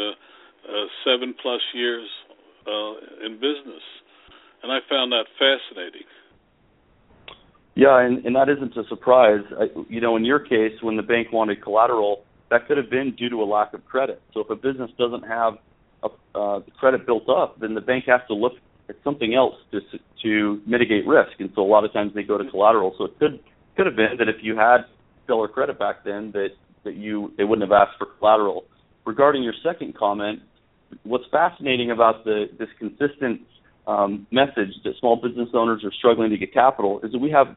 uh, seven plus years uh, in business. And I found that fascinating. Yeah, and, and that isn't a surprise. I, you know, in your case, when the bank wanted collateral, that could have been due to a lack of credit. So if a business doesn't have a, uh, credit built up, then the bank has to look at something else to to mitigate risk. And so a lot of times they go to collateral. So it could could have been that if you had seller credit back then, that that you they wouldn't have asked for collateral. Regarding your second comment, what's fascinating about the this consistent Um, message that small business owners are struggling to get capital is that we have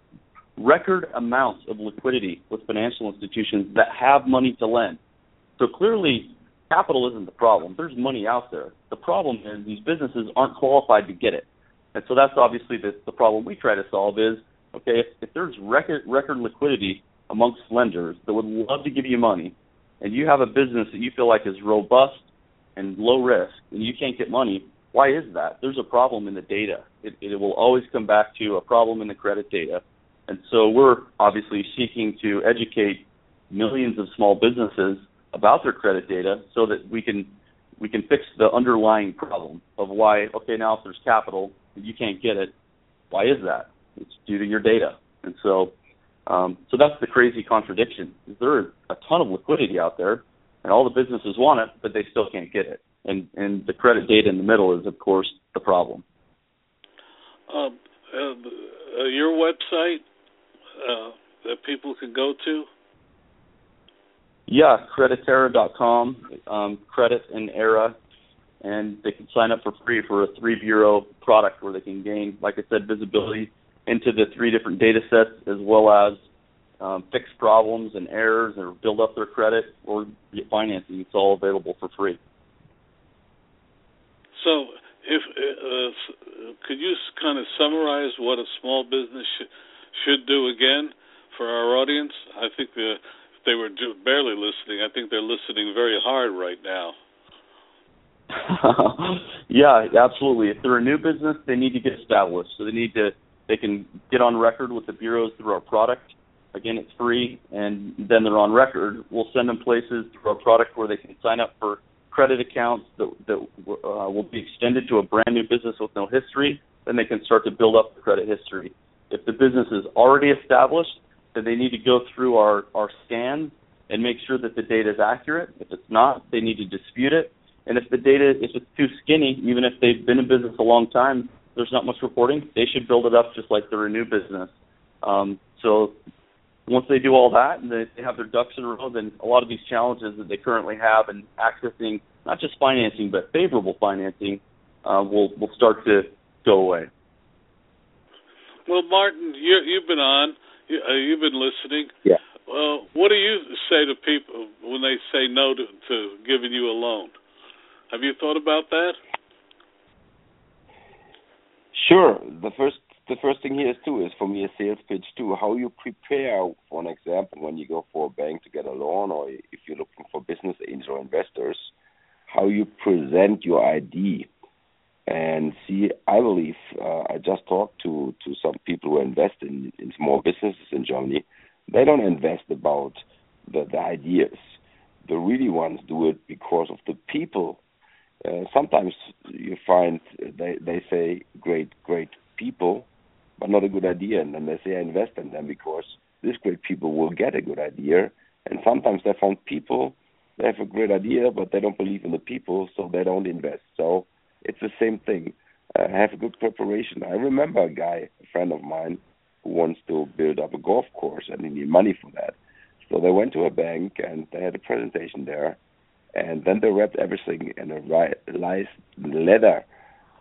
record amounts of liquidity with financial institutions that have money to lend. So clearly, capital isn't the problem. There's money out there. The problem is these businesses aren't qualified to get it. And so that's obviously the, the problem we try to solve is, okay, if, if there's record, record liquidity amongst lenders that would love to give you money, and you have a business that you feel like is robust and low risk, and you can't get money, why is that? There's a problem in the data. It, it will always come back to a problem in the credit data. And so we're obviously seeking to educate millions of small businesses about their credit data so that we can we can fix the underlying problem of why, okay, now if there's capital, you can't get it. Why is that? It's due to your data. And so um, so that's the crazy contradiction. There's a ton of liquidity out there, and all the businesses want it, but they still can't get it. And, and the credit data in the middle is, of course, the problem. Uh, uh, your website uh, that people can go to? Yeah, Creditera dot com, um, Credit and Era, and they can sign up for free for a three-bureau product where they can gain, like I said, visibility into the three different data sets as well as um, fix problems and errors or build up their credit or get financing. It's all available for free. So, if uh, could you kind of summarize what a small business sh- should do again for our audience? I think the, if they were do- barely listening, I think they're listening very hard right now. Yeah, absolutely. If they're a new business, they need to get established. So they need to they can get on record with the bureaus through our product. Again, it's free, and then they're on record. We'll send them places through our product where they can sign up for credit accounts that, that uh, will be extended to a brand new business with no history, then they can start to build up the credit history. If the business is already established, then they need to go through our, our scans and make sure that the data is accurate. If it's not, they need to dispute it. And if the data, if it's too skinny, even if they've been in business a long time, there's not much reporting, they should build it up just like they're a new business. Um, so once they do all that and they have their ducks in a row, then a lot of these challenges that they currently have in accessing not just financing but favorable financing uh, will will start to go away. Well, Martin, you, you've been on. You, uh, you've been listening. Yeah. Uh, what do you say to people when they say no to, to giving you a loan? Have you thought about that? Sure. The first The first thing here is too is for me a sales pitch too. How you prepare, for an example, when you go for a bank to get a loan, or if you're looking for business angel investors, how you present your I D. And see, I believe uh, I just talked to, to some people who invest in, in small businesses in Germany. They don't invest about the, the ideas. The really ones do it because of the people. Uh, sometimes you find they they say great great people, but not a good idea, and then they say I invest in them because these great people will get a good idea. And sometimes they found people, they have a great idea, but they don't believe in the people, so they don't invest. So it's the same thing. Uh, have a good preparation. I remember a guy, a friend of mine, who wants to build up a golf course, and he needed money for that. So they went to a bank, and they had a presentation there, and then they wrapped everything in a ri- nice leather.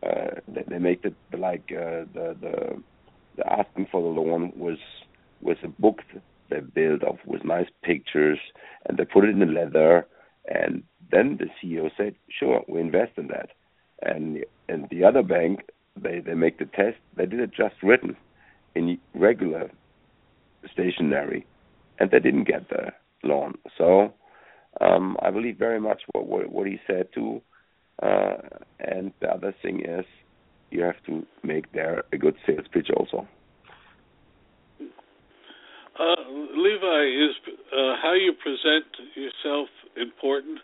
Uh, they, they make it like uh, the, the the asking for the loan was was a book they built up with nice pictures, and they put it in the leather, and then the C E O said, "Sure, we invest in that." And and the other bank, they, they make the test. They did it just written, in regular stationery, and they didn't get the loan. So um, I believe very much what, what, what he said too. Uh, and the other thing is you have to make there a good sales pitch also. Uh, Levi, is uh, how you present yourself important,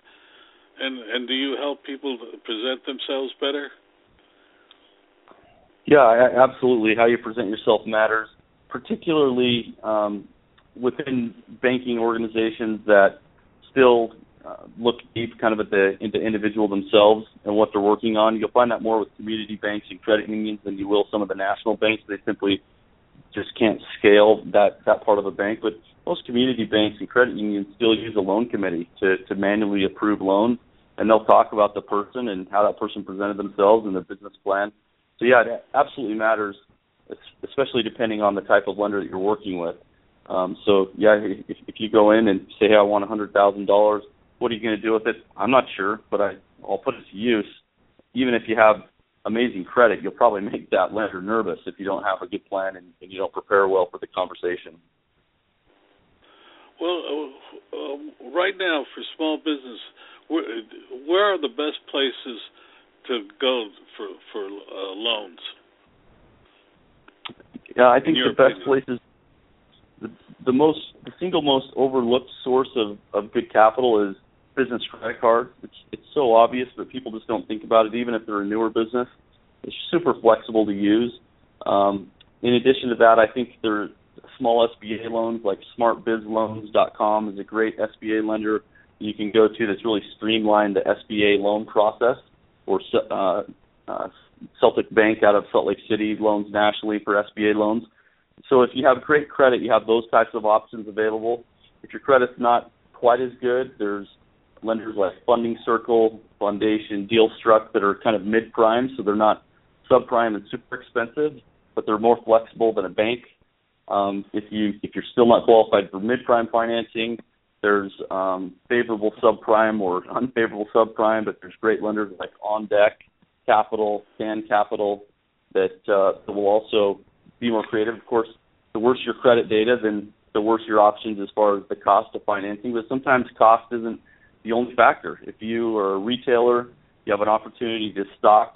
and, and do you help people present themselves better? Yeah, absolutely. How you present yourself matters, particularly um, within banking organizations that still uh, look deep kind of at the, at the individual themselves and what they're working on. You'll find that more with community banks and credit unions than you will some of the national banks. They simply just can't scale that, that part of a bank. But most community banks and credit unions still use a loan committee to, to manually approve loans, and they'll talk about the person and how that person presented themselves and their business plan. So, yeah, it absolutely matters, especially depending on the type of lender that you're working with. Um, so, yeah, if, if you go in and say, hey, I want one hundred thousand dollars, what are you going to do with it? I'm not sure, but I, I'll put it to use. Even if you have amazing credit, you'll probably make that lender nervous if you don't have a good plan and, and you don't prepare well for the conversation. Well, uh, right now for small business, where, where are the best places to go for, for uh, loans? Yeah, I think the best opinion. places, the, the most, the single most overlooked source of, of good capital is business credit card. It's, it's so obvious, but people just don't think about it, even if they're a newer business. It's super flexible to use. Um, in addition to that, I think there are small S B A loans, like Smart Biz Loans dot com is a great S B A lender you can go to that's really streamlined the S B A loan process, or uh, uh, Celtic Bank out of Salt Lake City loans nationally for S B A loans. So if you have great credit, you have those types of options available. If your credit's not quite as good, there's lenders like Funding Circle, Foundation, DealStruck that are kind of mid-prime, so they're not subprime and super expensive, but they're more flexible than a bank. Um, if you, if you're still not qualified for mid-prime financing, there's um, favorable subprime or unfavorable subprime, but there's great lenders like OnDeck, Capital, Stand Capital that, uh, that will also be more creative. Of course, the worse your credit data, then the worse your options as far as the cost of financing. But sometimes cost isn't the only factor. If you are a retailer, you have an opportunity to stock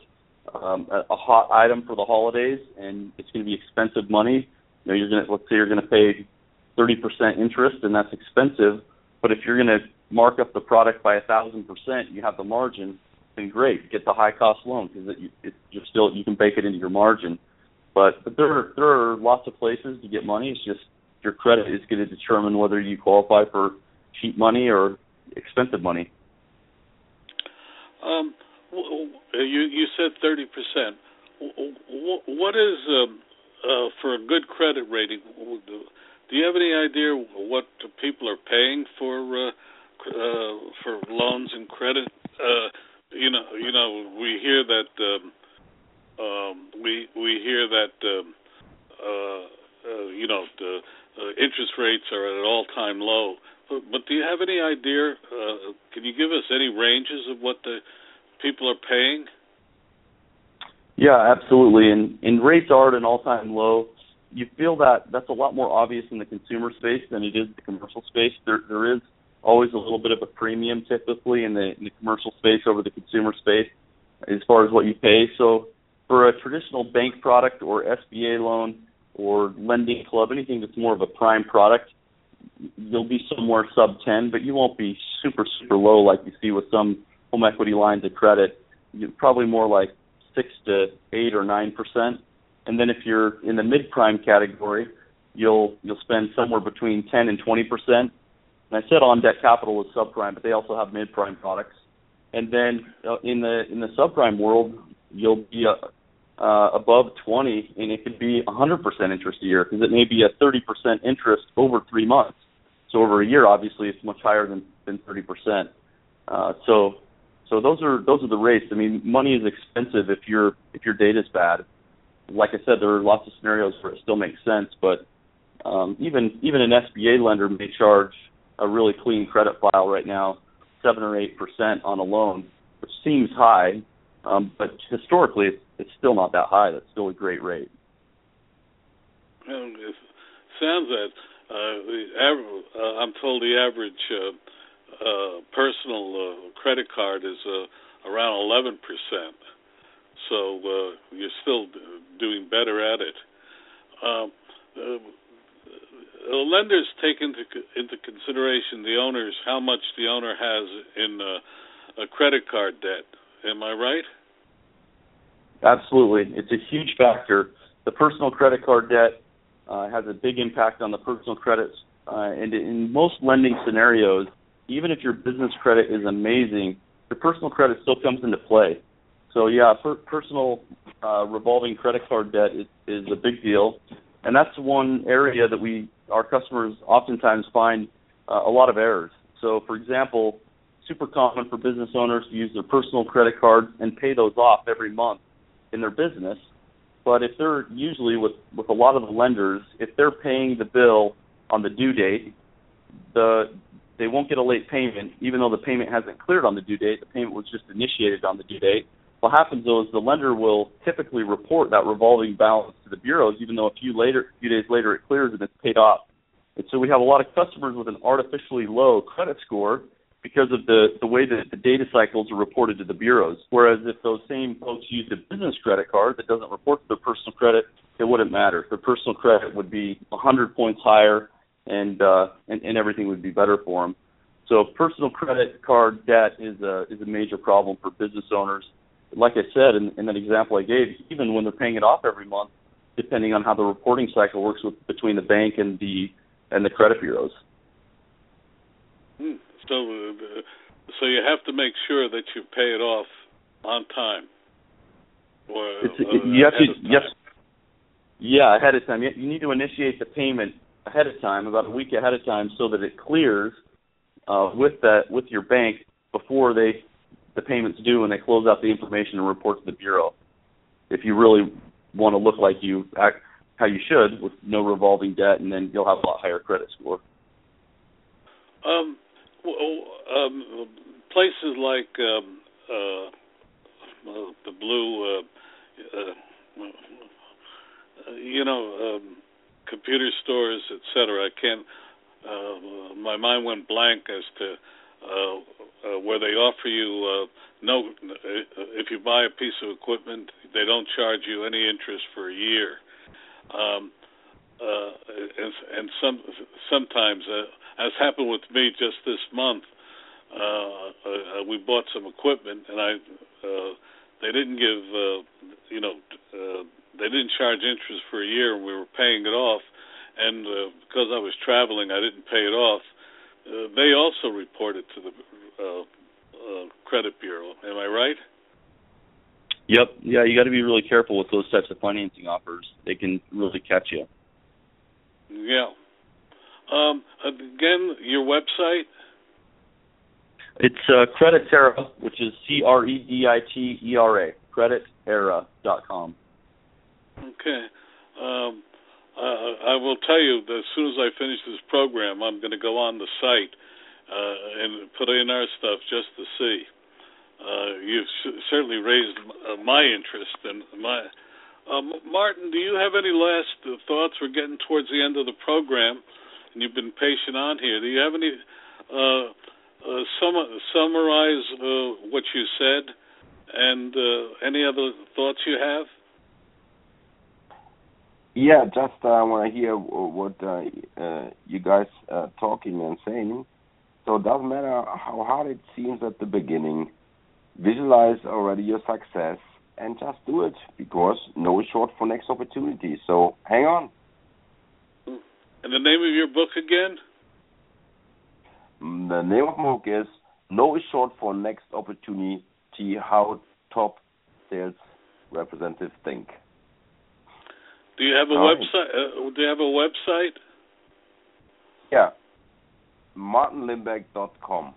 um, a, a hot item for the holidays, and it's going to be expensive money. You know, you're going to, let's say you're going to pay thirty percent interest, and that's expensive. But if you're going to mark up the product by one thousand percent, you have the margin, then great, get the high-cost loan because it, it, you're still, you can bake it into your margin. But, but there, are, there are lots of places to get money. It's just your credit is going to determine whether you qualify for cheap money or expensive money. Um, you, you said thirty percent. What is, um, uh, for a good credit rating, do you have any idea what people are paying for uh, uh, for loans and credit? Uh, you know, you know, we hear that um, um, we we hear that um, uh, uh, you know the uh, interest rates are at an all-time low. But, but do you have any idea? Uh, can you give us any ranges of what the people are paying? Yeah, absolutely. And and rates are at an all-time low. You feel that that's a lot more obvious in the consumer space than it is the commercial space. There, there is always a little bit of a premium typically in the, in the commercial space over the consumer space as far as what you pay. So for a traditional bank product or S B A loan or lending club, anything that's more of a prime product, you'll be somewhere sub ten, but you won't be super, super low like you see with some home equity lines of credit. You're probably more like six to eight or nine percent. And then if you're in the mid-prime category, you'll you'll spend somewhere between ten and twenty percent. And I said OnDeck Capital is subprime, but they also have mid-prime products. And then uh, in the in the subprime world, you'll be uh, uh, above twenty, and it could be one hundred percent interest a year because it may be a thirty percent interest over three months. So over a year, obviously, it's much higher than, than thirty percent. Uh, so so those are those are the rates. I mean, money is expensive if your if your data's bad. Like I said, there are lots of scenarios where it still makes sense, but um, even even an S B A lender may charge a really clean credit file right now, seven or eight percent on a loan, which seems high, um, but historically it's, it's still not that high. That's still a great rate. Um, it sounds that uh, the average, uh, I'm told the average uh, uh, personal uh, credit card is uh, around eleven percent. So uh, you're still doing better at it. Um, uh, lenders take into into consideration the owners, how much the owner has in uh, a credit card debt. Am I right? Absolutely. It's a huge factor. The personal credit card debt uh, has a big impact on the personal credits. Uh, and in most lending scenarios, even if your business credit is amazing, your personal credit still comes into play. So, yeah, per- personal uh, revolving credit card debt is, is a big deal. And that's one area that we our customers oftentimes find uh, a lot of errors. So, for example, super common for business owners to use their personal credit cards and pay those off every month in their business. But if they're usually with, with a lot of the lenders, if they're paying the bill on the due date, the they won't get a late payment, even though the payment hasn't cleared on the due date. The payment was just initiated on the due date. What happens, though, is the lender will typically report that revolving balance to the bureaus, even though a few later, a few days later it clears and it's paid off. And so we have a lot of customers with an artificially low credit score because of the, the way that the data cycles are reported to the bureaus. Whereas if those same folks used a business credit card that doesn't report to their personal credit, it wouldn't matter. Their personal credit would be one hundred points higher and, uh, and, and everything would be better for them. So personal credit card debt is a, is a major problem for business owners. Like I said, in, in that example I gave, even when they're paying it off every month, depending on how the reporting cycle works with, between the bank and the and the credit bureaus. Hmm. So, uh, so you have to make sure that you pay it off on time. Or, it's, it, uh, you have to, time. Yes, yeah, ahead of time. You, you need to initiate the payment ahead of time, about a week ahead of time, so that it clears uh, with that with your bank before they. The payments due when they close out the information and report to the bureau. If you really want to look like you act how you should, with no revolving debt, and then you'll have a lot higher credit score. Um, um places like um, uh, the Blue, uh, uh, you know, um, computer stores, et cetera. I can't. Uh, my mind went blank as to. Uh, uh, where they offer you uh, no, uh, if you buy a piece of equipment, they don't charge you any interest for a year, um, uh, and, and some sometimes, uh, as happened with me just this month, uh, uh, we bought some equipment, and I, uh, they didn't give, uh, you know, uh, they didn't charge interest for a year, and we were paying it off, and uh, because I was traveling, I didn't pay it off. Uh, they also reported to the uh, uh, credit bureau. Am I right? Yep. Yeah, you got to be really careful with those types of financing offers. They can really catch you. Yeah. Um, again, your website? It's uh, Creditera, which is C R E D I T E R A, Creditera dot com. Okay. Um Uh, I will tell you that as soon as I finish this program, I'm going to go on the site uh, and put in our stuff just to see. Uh, you've s- certainly raised m- my interest. And my um, Martin, do you have any last uh, thoughts? We're getting towards the end of the program, and you've been patient on here. Do you have any uh, uh, sum- summarize uh, what you said and uh, any other thoughts you have? Yeah, just I uh, want to hear what uh, uh, you guys are talking and saying. So it doesn't matter how hard it seems at the beginning. Visualize already your success and just do it, because no is short for next opportunity. So hang on. And the name of your book again? The name of my book is No Is Short for Next Opportunity, How Top Sales Representatives Think. Do you have a All website? Uh, do you have a website? Yeah, Martin Limbeck dot com.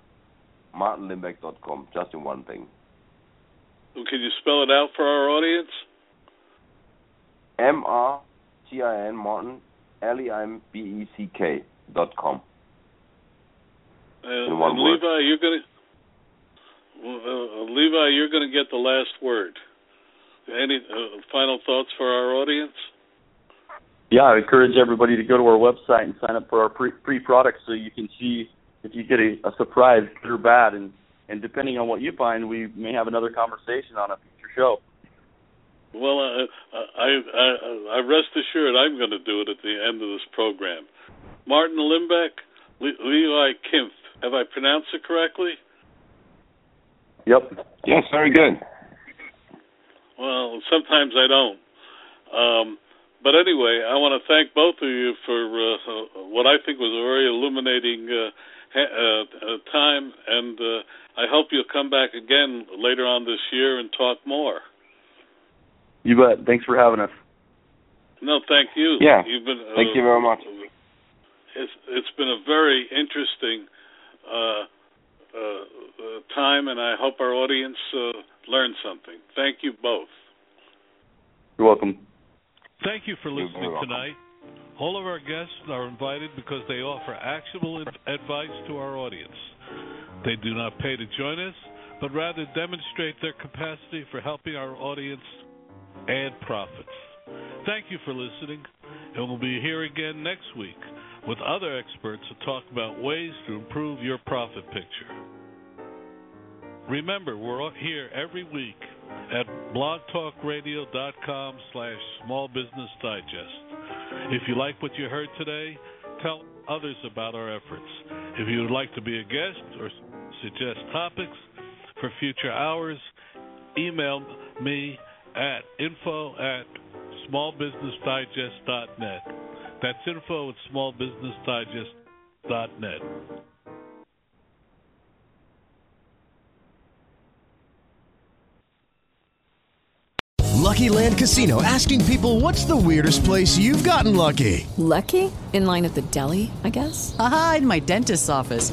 Martin Limbeck dot com, just in one thing. Can you spell it out for our audience? M R T I N, Martin, L E M B E C K dot com. Uh, in one word. Levi, you're gonna, uh, Levi, you're gonna get the last word. Any uh, final thoughts for our audience? yeah, I encourage everybody to go to our website and sign up for our pre- free product so you can see if you get a, a surprise, good or bad. And, and depending on what you find, we may have another conversation on a future show. Well, uh, I, I, I rest assured I'm going to do it at the end of this program. Martin Limbeck, Le- Levi King, have I pronounced it correctly? Yep. Yes, very good. Well, sometimes I don't. Um, but anyway, I want to thank both of you for uh, what I think was a very illuminating uh, ha- uh, time, and uh, I hope you'll come back again later on this year and talk more. You bet. Thanks for having us. No, thank you. Yeah. You've been, uh, thank you very much. It's, it's been a very interesting uh, uh, time, and I hope our audience uh, learned something. Thank you both. You're welcome. Thank you for listening tonight. All of our guests are invited because they offer actionable advice to our audience. They do not pay to join us, but rather demonstrate their capacity for helping our audience and profits. Thank you for listening, and we'll be here again next week with other experts to talk about ways to improve your profit picture. Remember, we're here every week at blogtalkradio.com slash small business digest. If you like what you heard today, tell others about our efforts. If you would like to be a guest or suggest topics for future hours, email me at info at small business digest dot net. That's info at small business digest dot net. Lucky Land Casino, asking people, what's the weirdest place you've gotten lucky? Lucky? In line at the deli, I guess? Aha, in my dentist's office.